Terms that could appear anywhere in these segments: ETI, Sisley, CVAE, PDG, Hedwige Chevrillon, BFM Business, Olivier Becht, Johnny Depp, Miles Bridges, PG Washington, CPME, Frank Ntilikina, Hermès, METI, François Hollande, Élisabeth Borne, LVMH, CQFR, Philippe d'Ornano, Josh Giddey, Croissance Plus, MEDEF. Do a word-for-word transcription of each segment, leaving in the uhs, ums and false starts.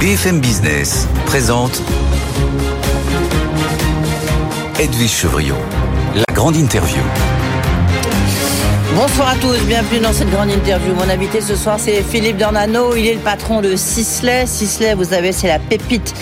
B F M Business présente Hedwige Chevrillon, la grande interview. Bonsoir à tous, bienvenue dans cette grande interview. Mon invité ce soir, c'est Philippe d'Ornano. Il est le patron de Sisley. Sisley, vous savez, c'est la pépite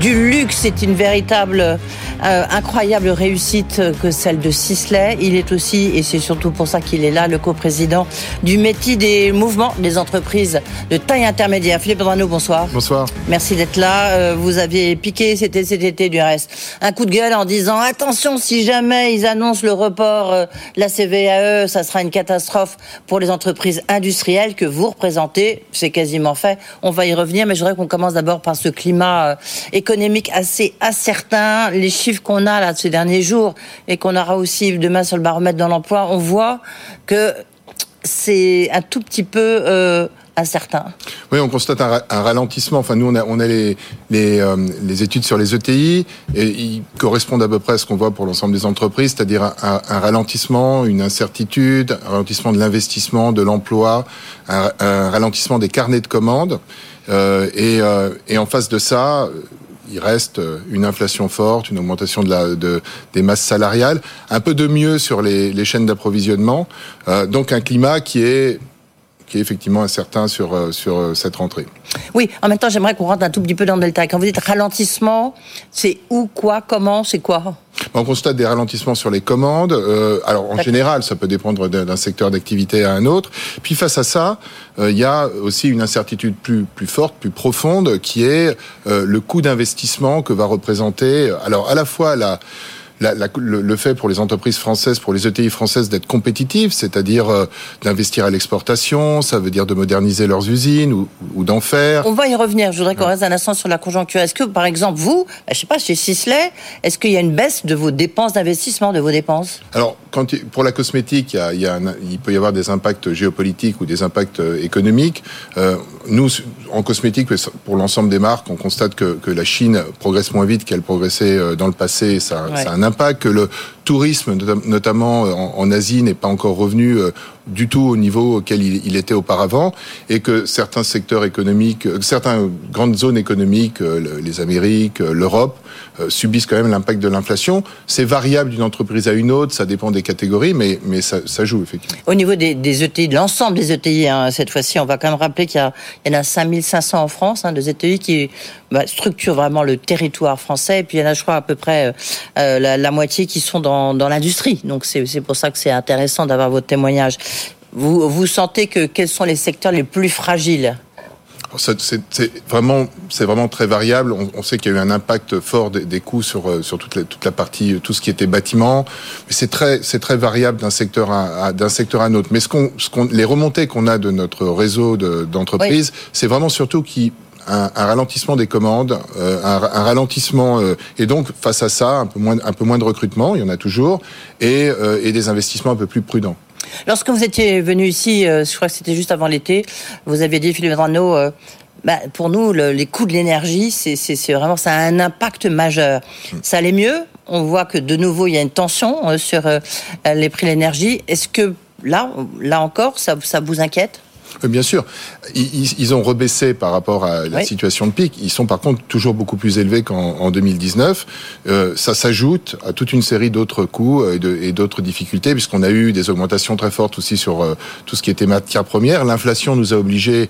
du luxe. C'est une véritable, euh, incroyable réussite que celle de Sisley. Il est aussi, et c'est surtout pour ça qu'il est là, le coprésident du M E T I des mouvements des entreprises de taille intermédiaire. Philippe d'Ornano, bonsoir. Bonsoir. Merci d'être là. Vous aviez piqué, c'était cet été du reste, un coup de gueule en disant attention, si jamais ils annoncent le report de la C V A E, ça sera une catastrophe pour les entreprises industrielles que vous représentez. C'est quasiment fait. On va y revenir, mais je voudrais qu'on commence d'abord par ce climat économique assez incertain. Les chiffres qu'on a là de ces derniers jours et qu'on aura aussi demain sur le baromètre dans l'emploi, on voit que c'est un tout petit peu euh, incertain. Oui, on constate un, un ralentissement. Enfin, nous, on a, on a les, les, euh, les études sur les E T I et ils correspondent à peu près à ce qu'on voit pour l'ensemble des entreprises, c'est-à-dire un, un, un ralentissement, une incertitude, un ralentissement de l'investissement, de l'emploi, un, un ralentissement des carnets de commandes. Euh, et, euh, et en face de ça, il reste une inflation forte, une augmentation de la, de, des masses salariales, un peu de mieux sur les, les chaînes d'approvisionnement. Euh, donc un climat qui est, qui est effectivement incertain sur, sur cette rentrée. Oui, en même temps, j'aimerais qu'on rentre un tout petit peu dans le détail. Quand vous dites ralentissement, c'est où, quoi, comment, c'est quoi ? On constate des ralentissements sur les commandes. Euh, alors, en général, ça peut dépendre d'un secteur d'activité à un autre. Puis, face à ça, il euh, y a aussi une incertitude plus, plus forte, plus profonde, qui est euh, le coût d'investissement que va représenter, alors, à la fois la... La, la, le, le fait pour les entreprises françaises, pour les E T I françaises d'être compétitives, c'est-à-dire euh, d'investir à l'exportation, ça veut dire de moderniser leurs usines ou, ou d'en faire. On va y revenir, je voudrais qu'on reste un instant sur la conjoncture. Est-ce que, par exemple, vous, je ne sais pas, chez Sisley, est-ce qu'il y a une baisse de vos dépenses d'investissement, de vos dépenses ? Alors, quand, pour la cosmétique, il, y a, il, y a un, il peut y avoir des impacts géopolitiques ou des impacts économiques. Euh, nous, en cosmétique, pour l'ensemble des marques, on constate que, que la Chine progresse moins vite qu'elle progressait dans le passé, ça, ouais. ça a un impact, que le tourisme, notamment en Asie, n'est pas encore revenu du tout au niveau auquel il était auparavant, et que certains secteurs économiques, certaines grandes zones économiques, les Amériques, l'Europe, subissent quand même l'impact de l'inflation. C'est variable d'une entreprise à une autre, ça dépend des catégories, mais, mais ça, ça joue, effectivement. Au niveau des, des E T I, de l'ensemble des E T I, hein, cette fois-ci, on va quand même rappeler qu'il y, a, il y en a cinq mille cinq cents en France, hein, des E T I qui bah, structurent vraiment le territoire français, et puis il y en a, je crois, à peu près euh, la, la moitié qui sont dans dans l'industrie. Donc c'est, c'est pour ça que c'est intéressant d'avoir votre témoignage. Vous, vous sentez que quels sont les secteurs les plus fragiles ? C'est, c'est, c'est vraiment, c'est vraiment très variable. On, on sait qu'il y a eu un impact fort des, des coûts sur sur toute la, toute la partie, tout ce qui était bâtiment. Mais c'est très, c'est très variable d'un secteur à, à d'un secteur à un autre. Mais ce qu'on, ce qu'on, les remontées qu'on a de notre réseau de, d'entreprises, oui. c'est vraiment surtout qui Un, un ralentissement des commandes, euh, un, un ralentissement euh, et donc face à ça un peu moins, un peu moins de recrutement, il y en a toujours, et, euh, et des investissements un peu plus prudents. Lorsque vous étiez venu ici, euh, je crois que c'était juste avant l'été, vous aviez dit, Philippe d'Ornano, euh, bah, pour nous le, les coûts de l'énergie, c'est, c'est, c'est vraiment, ça a un impact majeur. Mmh. Ça allait mieux. On voit que de nouveau il y a une tension euh, sur euh, les prix de l'énergie. Est-ce que là, là encore, ça, ça vous inquiète ? Bien sûr, ils ont rebaissé par rapport à la oui. situation de pic. Ils sont par contre toujours beaucoup plus élevés qu'en deux mille dix-neuf. Euh, ça s'ajoute à toute une série d'autres coûts et, de, et d'autres difficultés, puisqu'on a eu des augmentations très fortes aussi sur euh, tout ce qui était matières premières. L'inflation nous a obligés,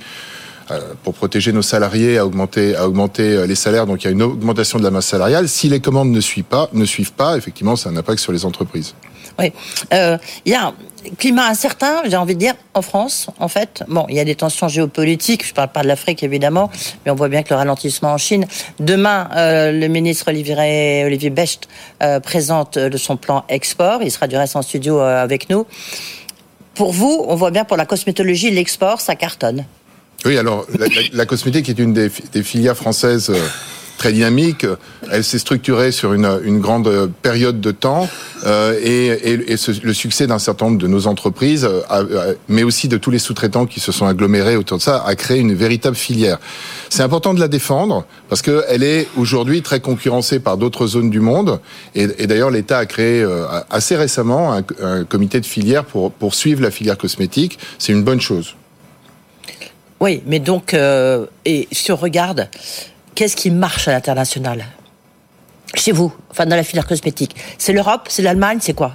euh, pour protéger nos salariés, à augmenter, à augmenter les salaires. Donc il y a une augmentation de la masse salariale. Si les commandes ne suivent pas, ne suivent pas, effectivement, ça a un impact sur les entreprises. Oui, euh, il y a un climat incertain, j'ai envie de dire, en France, en fait. Bon, il y a des tensions géopolitiques, je ne parle pas de l'Afrique, évidemment, mais on voit bien que le ralentissement en Chine. Demain, euh, le ministre Olivier, Olivier Becht euh, présente son plan export. Il sera du reste en studio euh, avec nous. Pour vous, on voit bien, pour la cosmétologie, l'export, ça cartonne. Oui, alors, la, la, la cosmétique est une des, des filières françaises euh... très dynamique, elle s'est structurée sur une, une grande période de temps euh, et, et, et ce, le succès d'un certain nombre de nos entreprises, euh, euh, mais aussi de tous les sous-traitants qui se sont agglomérés autour de ça, a créé une véritable filière. C'est important de la défendre parce qu'elle est aujourd'hui très concurrencée par d'autres zones du monde et, et d'ailleurs l'État a créé euh, assez récemment un, un comité de filière pour, pour suivre la filière cosmétique. C'est une bonne chose. Oui, mais donc, euh, et si on regarde... qu'est-ce qui marche à l'international ? Chez vous, enfin dans la filière cosmétique. C'est l'Europe, c'est l'Allemagne, c'est quoi ?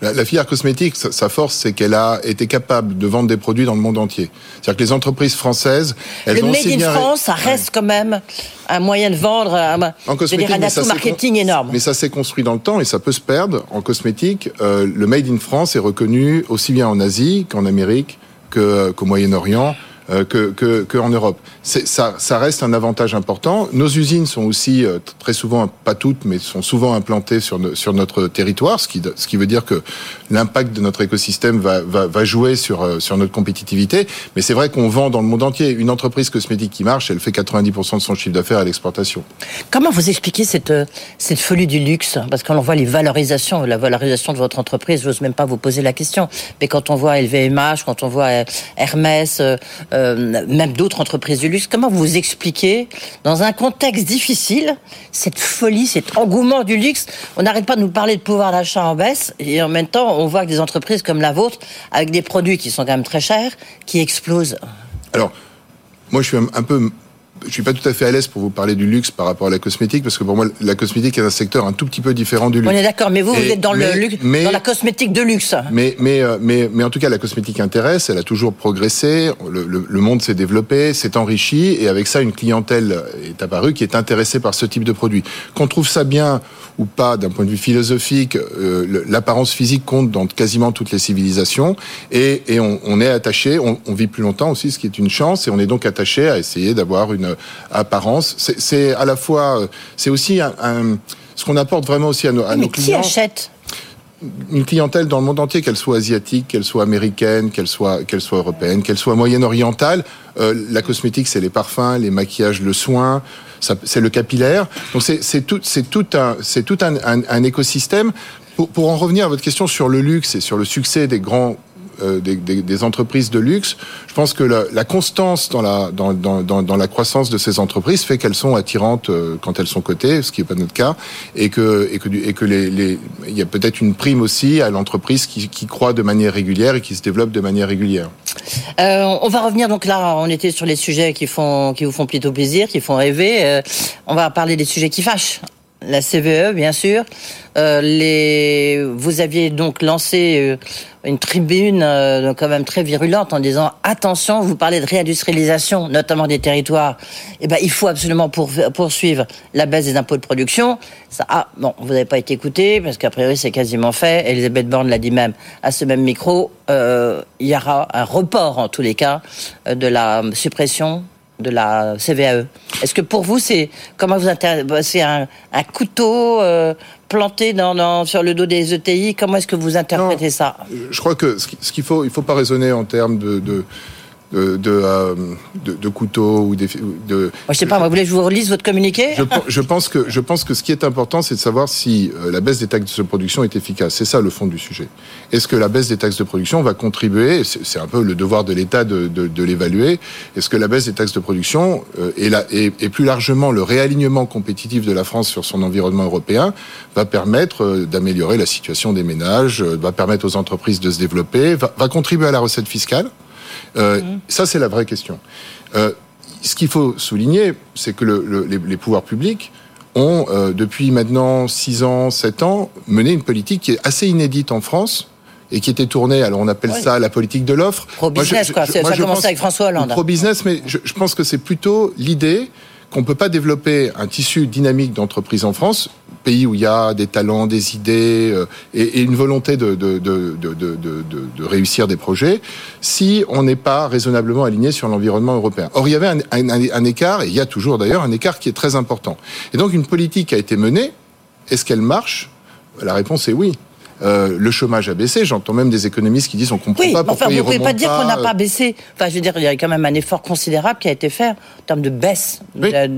La, la filière cosmétique, sa force, c'est qu'elle a été capable de vendre des produits dans le monde entier. C'est-à-dire que les entreprises françaises, elles le ont aussi bien... Le Made in France, ça reste ouais. quand même un moyen de vendre, un, en cosmétique, un atout marketing con... énorme. Mais ça s'est construit dans le temps et ça peut se perdre. En cosmétique, euh, le Made in France est reconnu aussi bien en Asie qu'en Amérique, que, qu'au Moyen-Orient... Euh, que, que, que en Europe. C'est, ça, ça reste un avantage important. Nos usines sont aussi euh, très souvent, pas toutes, mais sont souvent implantées sur, no, sur notre territoire, ce qui, ce qui veut dire que l'impact de notre écosystème va, va, va jouer sur, euh, sur notre compétitivité. Mais c'est vrai qu'on vend dans le monde entier. Une entreprise cosmétique qui marche, elle fait quatre-vingt-dix pour cent de son chiffre d'affaires à l'exportation. Comment vous expliquez cette, euh, cette folie du luxe ? Parce que quand on voit les valorisations, la valorisation de votre entreprise, j'ose même pas vous poser la question. Mais quand on voit L V M H, quand on voit Hermès... Euh, Euh, même d'autres entreprises du luxe. Comment vous expliquez, dans un contexte difficile, cette folie, cet engouement du luxe ? On n'arrête pas de nous parler de pouvoir d'achat en baisse, et en même temps, on voit que des entreprises comme la vôtre, avec des produits qui sont quand même très chers, qui explosent. Alors, moi, je suis un peu... Je suis pas tout à fait à l'aise pour vous parler du luxe par rapport à la cosmétique, parce que pour moi, la cosmétique est un secteur un tout petit peu différent du luxe. On est d'accord, mais vous, et vous êtes dans, mais, le luxe, mais, dans la cosmétique de luxe. Mais, mais, mais, mais en tout cas, la cosmétique intéresse, elle a toujours progressé, le, le, le monde s'est développé, s'est enrichi, et avec ça, une clientèle est apparue qui est intéressée par ce type de produit. Qu'on trouve ça bien ou pas, d'un point de vue philosophique, euh, l'apparence physique compte dans quasiment toutes les civilisations, et, et on, on est attaché, on, on vit plus longtemps aussi, ce qui est une chance, et on est donc attaché à essayer d'avoir une apparence. C'est, c'est à la fois, c'est aussi un, un, ce qu'on apporte vraiment aussi à nos, à nos clients. Mais qui achète ? Une clientèle dans le monde entier, qu'elle soit asiatique, qu'elle soit américaine, qu'elle soit, qu'elle soit européenne, qu'elle soit moyenne-orientale. Euh, la cosmétique, c'est les parfums, les maquillages, le soin, ça, c'est le capillaire. Donc c'est, c'est tout, c'est tout un, c'est tout un, un, un écosystème. Pour, pour en revenir à votre question sur le luxe et sur le succès des grands Euh, des, des, des entreprises de luxe, je pense que la, la constance dans la, dans, dans, dans, dans la croissance de ces entreprises fait qu'elles sont attirantes euh, quand elles sont cotées, ce qui n'est pas notre cas, et que, et que, et que les, les, il y a peut-être une prime aussi à l'entreprise qui, qui croît de manière régulière et qui se développe de manière régulière. Euh, on va revenir, donc là, on était sur les sujets qui, font, qui vous font plutôt plaisir, qui font rêver. Euh, on va parler des sujets qui fâchent. La C V A E, bien sûr. Euh, les... Vous aviez donc lancé une tribune euh, quand même très virulente en disant « Attention, vous parlez de réindustrialisation, notamment des territoires. Eh ben, il faut absolument pour... poursuivre la baisse des impôts de production. » Ça, ah, bon, vous n'avez pas été écouté, parce qu'a priori, c'est quasiment fait. Élisabeth Borne l'a dit même à ce même micro. Euh, il y aura un report, en tous les cas, de la suppression de la C V A E. Est-ce que pour vous, c'est comment vous inter... c'est un, un couteau euh, planté dans, dans, sur le dos des E T I ? Comment est-ce que vous interprétez non, ça ? Je crois que ce qu'il faut, il faut pas raisonner en termes de de de, de, euh, de, de couteau ou des. De... Moi, je sais pas. Moi, vous voulez que je vous relise votre communiqué ? je, je pense que je pense que ce qui est important, c'est de savoir si la baisse des taxes de production est efficace. C'est ça le fond du sujet. Est-ce que la baisse des taxes de production va contribuer, c'est un peu le devoir de l'État de, de, de l'évaluer, est-ce que la baisse des taxes de production euh, et, la, et, et plus largement le réalignement compétitif de la France sur son environnement européen va permettre euh, d'améliorer la situation des ménages, euh, va permettre aux entreprises de se développer, va, va contribuer à la recette fiscale euh, mmh. Ça, c'est la vraie question. Euh, ce qu'il faut souligner, c'est que le, le, les, les pouvoirs publics ont, euh, depuis maintenant six ans, sept ans, mené une politique qui est assez inédite en France, et qui était tournée, alors on appelle oui. ça la politique de l'offre. Pro-business, quoi. Ça a commencé avec François Hollande. Pro-business, mais je, je pense que c'est plutôt l'idée qu'on ne peut pas développer un tissu dynamique d'entreprise en France, pays où il y a des talents, des idées euh, et, et une volonté de, de, de, de, de, de, de réussir des projets, si on n'est pas raisonnablement aligné sur l'environnement européen. Or, il y avait un, un, un écart, et il y a toujours d'ailleurs un écart qui est très important. Et donc, une politique a été menée. Est-ce qu'elle marche ? La réponse est oui. Euh, le chômage a baissé, j'entends même des économistes qui disent on comprend oui, pas pourquoi il remonte pas. Vous pouvez pas dire qu'on n'a pas baissé. Enfin, je veux dire, il y a quand même un effort considérable qui a été fait en termes de baisse. Oui, la...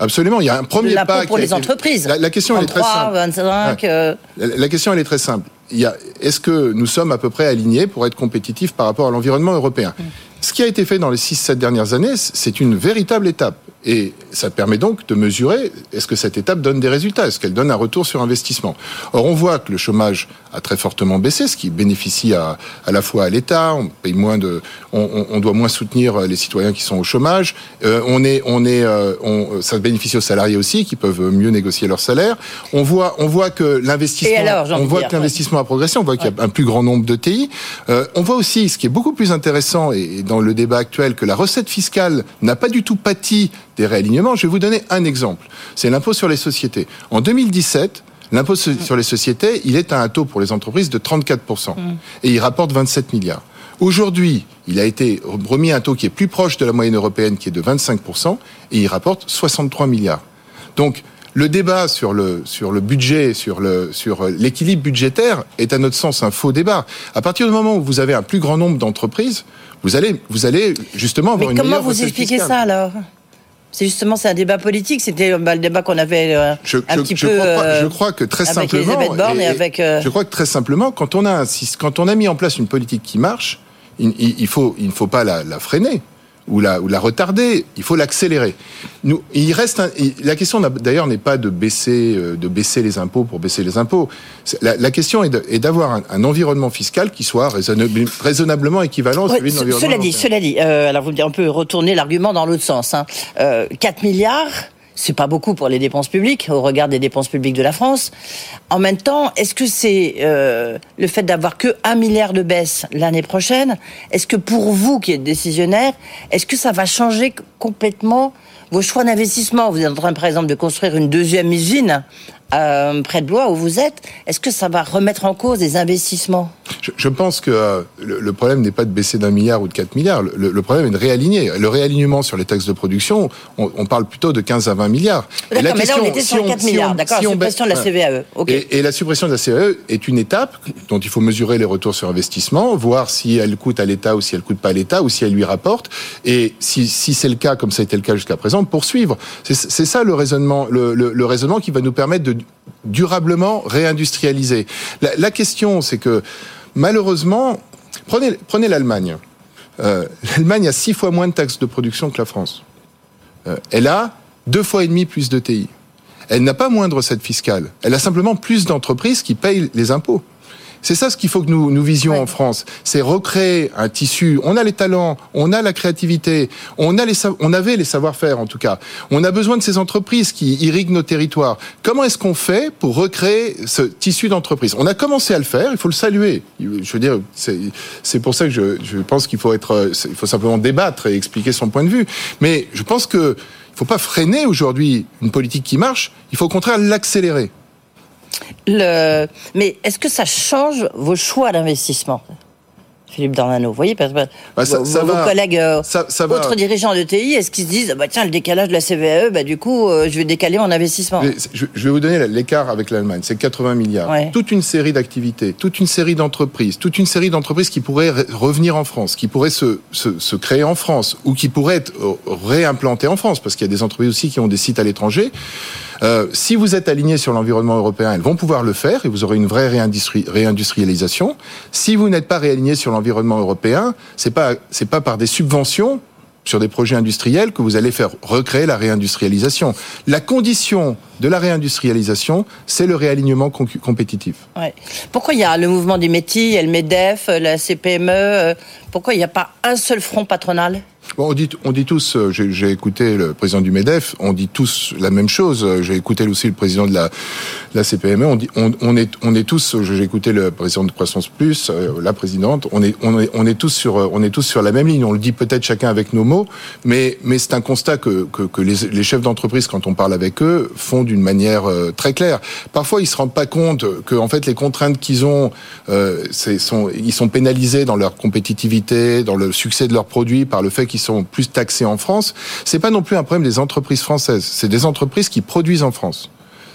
Absolument, il y a un premier pas pour, qui pour les été... entreprises. La, la question elle est très simple. vingt-cinq, ouais. euh... la, la question elle est très simple. Il y a, est-ce que nous sommes à peu près alignés pour être compétitifs par rapport à l'environnement européen ? Mmh. Ce qui a été fait dans les six sept dernières années, c'est une véritable étape. Et ça permet donc de mesurer, est-ce que cette étape donne des résultats? Est-ce qu'elle donne un retour sur investissement? Or, on voit que le chômage a très fortement baissé, ce qui bénéficie à, à la fois à l'État, on paye moins de, on, on doit moins soutenir les citoyens qui sont au chômage, euh, on est, on est, euh, on, ça bénéficie aux salariés aussi, qui peuvent mieux négocier leur salaire. On voit, on voit que l'investissement, alors, on voit dire, que l'investissement ouais. a progressé, on voit ouais. qu'il y a un plus grand nombre de T I. Euh, on voit aussi, ce qui est beaucoup plus intéressant, et, et dans le débat actuel, que la recette fiscale n'a pas du tout pâti des réalignements. Je vais vous donner un exemple. C'est l'impôt sur les sociétés. En deux mille dix-sept, l'impôt sur les sociétés, il est à un taux pour les entreprises de trente-quatre pour cent. Et il rapporte vingt-sept milliards. Aujourd'hui, il a été remis à un taux qui est plus proche de la moyenne européenne, qui est de vingt-cinq pour cent, et il rapporte soixante-trois milliards. Donc, le débat sur le, sur le budget, sur, le, sur l'équilibre budgétaire est à notre sens un faux débat. À partir du moment où vous avez un plus grand nombre d'entreprises, vous allez, vous allez justement avoir Mais une meilleure recette fiscale. Mais comment vous expliquez ça, alors ? C'est justement, c'est un débat politique. C'était bah, le débat qu'on avait euh, je, un je, petit je peu. Crois, euh, je crois que très avec simplement. Élisabeth Borne et, et avec. Euh... Je crois que très simplement, quand on a un, quand on a mis en place une politique qui marche, il, il faut, il ne faut pas la, la freiner ou la, ou la retarder. Il faut l'accélérer. Nous, il reste un, la question d'ailleurs n'est pas de baisser, de baisser les impôts pour baisser les impôts. La, la question est, de, est d'avoir un, un environnement fiscal qui soit raisonnable, raisonnablement équivalent à celui ouais, de l'environnement. Cela dit, cela dit. Euh, alors vous me direz, on peut retourner l'argument dans l'autre sens. Hein. Euh, quatre milliards, c'est pas beaucoup pour les dépenses publiques au regard des dépenses publiques de la France. En même temps, est-ce que c'est euh, le fait d'avoir que un milliard de baisse l'année prochaine? Est-ce que pour vous qui êtes décisionnaire, est-ce que ça va changer complètement vos choix d'investissement? Vous êtes en train, par exemple, de construire une deuxième usine euh, près de Blois, où vous êtes. Est-ce que ça va remettre en cause des investissements ? je, je pense que euh, le, le problème n'est pas de baisser d'un milliard ou de quatre milliards. Le, le problème est de réaligner. Le réalignement sur les taxes de production, on, on parle plutôt de quinze à vingt milliards. D'accord, la mais question, là, on était sur si quatre on, milliards. Si on, d'accord, si la suppression on baisse, de la C V A E. Okay. Et, et la suppression de la C V A E est une étape dont il faut mesurer les retours sur investissement, voir si elle coûte à l'État ou si elle ne coûte pas à l'État, ou si elle lui rapporte. Et si, si c'est le cas, comme ça a été le cas jusqu'à présent, poursuivre. C'est, c'est ça le raisonnement, le, le, le raisonnement qui va nous permettre de durablement réindustrialiser. La, la question, c'est que malheureusement, prenez, prenez l'Allemagne. Euh, L'Allemagne a six fois moins de taxes de production que la France. Euh, elle a deux fois et demi plus de T I. Elle n'a pas moins de recettes fiscales. Elle a simplement plus d'entreprises qui payent les impôts. C'est ça ce qu'il faut que nous, nous visions ouais. en France. C'est recréer un tissu. On a les talents, on a la créativité, on a les, on avait les savoir-faire en tout cas. On a besoin de ces entreprises qui irriguent nos territoires. Comment est-ce qu'on fait pour recréer ce tissu d'entreprise? On a commencé à le faire, il faut le saluer. Je veux dire, c'est, c'est pour ça que je, je pense qu'il faut être, il faut simplement débattre et expliquer son point de vue. Mais je pense que il faut pas freiner aujourd'hui une politique qui marche. Il faut au contraire l'accélérer. Le... Mais est-ce que ça change vos choix d'investissement, Philippe d'Ornano? Vous voyez, parce que bah ça, vos, ça vos va. collègues ça, ça autres va. dirigeants de T I, est-ce qu'ils se disent bah, tiens, le décalage de la C V A E, bah, du coup, euh, je vais décaler mon investissement? Je vais vous donner l'écart avec l'Allemagne, c'est quatre-vingts milliards. Ouais. Toute une série d'activités, toute une série d'entreprises, toute une série d'entreprises qui pourraient revenir en France, qui pourraient se, se, se créer en France, ou qui pourraient être réimplantées en France, parce qu'il y a des entreprises aussi qui ont des sites à l'étranger. Euh, si vous êtes aligné sur l'environnement européen, elles vont pouvoir le faire et vous aurez une vraie réindustri- réindustrialisation. Si vous n'êtes pas réaligné sur l'environnement européen, c'est pas c'est pas par des subventions sur des projets industriels que vous allez faire recréer la réindustrialisation. La condition de la réindustrialisation, c'est le réalignement concu- compétitif. Ouais. Pourquoi il y a le mouvement des métiers, le MEDEF, la C P M E, euh, pourquoi il n'y a pas un seul front patronal? Bon, on dit, on dit tous, euh, j'ai, j'ai écouté le président du MEDEF, on dit tous la même chose. Euh, j'ai écouté aussi le président de la, de la C P M E. On dit, on, on est, on est tous. J'ai écouté le président de Croissance Plus, euh, la présidente. On est, on est, on est tous sur, on est tous sur la même ligne. On le dit peut-être chacun avec nos mots, mais, mais c'est un constat que, que, que les, les chefs d'entreprise, quand on parle avec eux, font d'une manière euh, très claire. Parfois, ils se rendent pas compte que, en fait, les contraintes qu'ils ont, euh, c'est, sont, ils sont pénalisés dans leur compétitivité, dans le succès de leurs produits par le fait qu'ils sont plus taxés en France. C'est pas non plus un problème des entreprises françaises. C'est des entreprises qui produisent en France.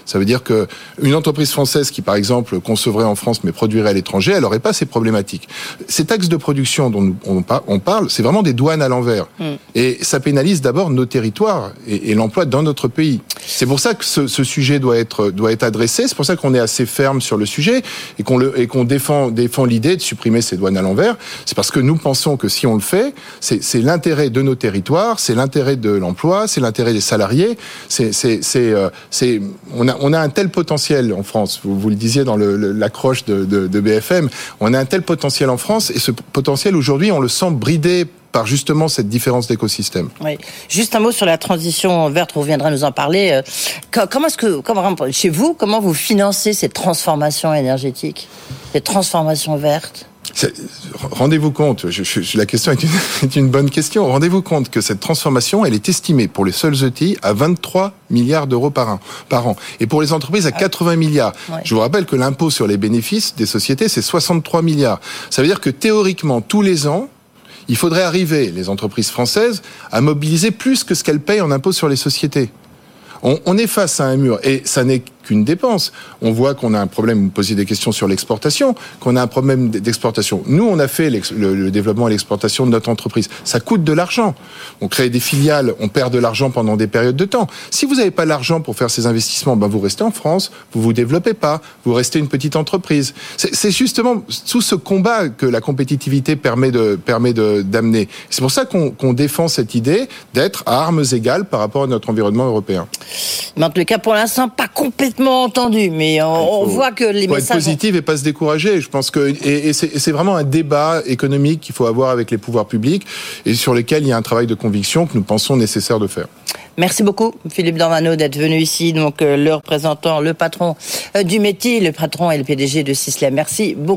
Ça veut dire que une entreprise française qui, par exemple, concevrait en France mais produirait à l'étranger, elle n'aurait pas ces problématiques. Ces taxes de production dont on parle, c'est vraiment des douanes à l'envers. Mmh. Et ça pénalise d'abord nos territoires et, et l'emploi dans notre pays. C'est pour ça que ce, ce sujet doit être, doit être adressé. C'est pour ça qu'on est assez ferme sur le sujet et qu'on, le, et qu'on défend, défend l'idée de supprimer ces douanes à l'envers. C'est parce que nous pensons que si on le fait, c'est, c'est l'intérêt de nos territoires, c'est l'intérêt de l'emploi, c'est l'intérêt des salariés. C'est, c'est, c'est, euh, c'est, on, a, on a un tel potentiel en France. Vous, vous le disiez dans le, le, l'accroche de, de, de B F M. On a un tel potentiel en France et ce potentiel aujourd'hui, on le sent bridé par justement cette différence d'écosystème. Oui. Juste un mot sur la transition verte, on reviendra nous en parler. Comment est-ce que, comment, chez vous, comment vous financez cette transformation énergétique, cette transformation verte ? C'est, rendez-vous compte, je, je, la question est une, est une bonne question, rendez-vous compte que cette transformation, elle est estimée pour les seuls outils à vingt-trois milliards d'euros par an, par an. Et pour les entreprises à quatre-vingts milliards. Ouais. Je vous rappelle que l'impôt sur les bénéfices des sociétés, c'est soixante-trois milliards. Ça veut dire que théoriquement, tous les ans, il faudrait arriver, les entreprises françaises, à mobiliser plus que ce qu'elles payent en impôts sur les sociétés. On, on est face à un mur, et ça n'est qu'une dépense. On voit qu'on a un problème, vous me posiez des questions sur l'exportation, qu'on a un problème d'exportation. Nous, on a fait le, le développement et l'exportation de notre entreprise. Ça coûte de l'argent. On crée des filiales, on perd de l'argent pendant des périodes de temps. Si vous n'avez pas l'argent pour faire ces investissements, ben vous restez en France, vous ne vous développez pas, vous restez une petite entreprise. C'est, c'est justement tout ce combat que la compétitivité permet, de, permet de, d'amener. C'est pour ça qu'on, qu'on défend cette idée d'être à armes égales par rapport à notre environnement européen. Mais en tout cas, pour l'instant, pas compétent entendu, mais on, faut, on voit que les messages... Faut être positif et pas se décourager. Je pense que et, et, c'est, et c'est vraiment un débat économique qu'il faut avoir avec les pouvoirs publics et sur lequel il y a un travail de conviction que nous pensons nécessaire de faire. Merci beaucoup, Philippe d'Ornano, d'être venu ici, donc le représentant, le patron du métier, le patron et le P D G de Sisley. Merci beaucoup.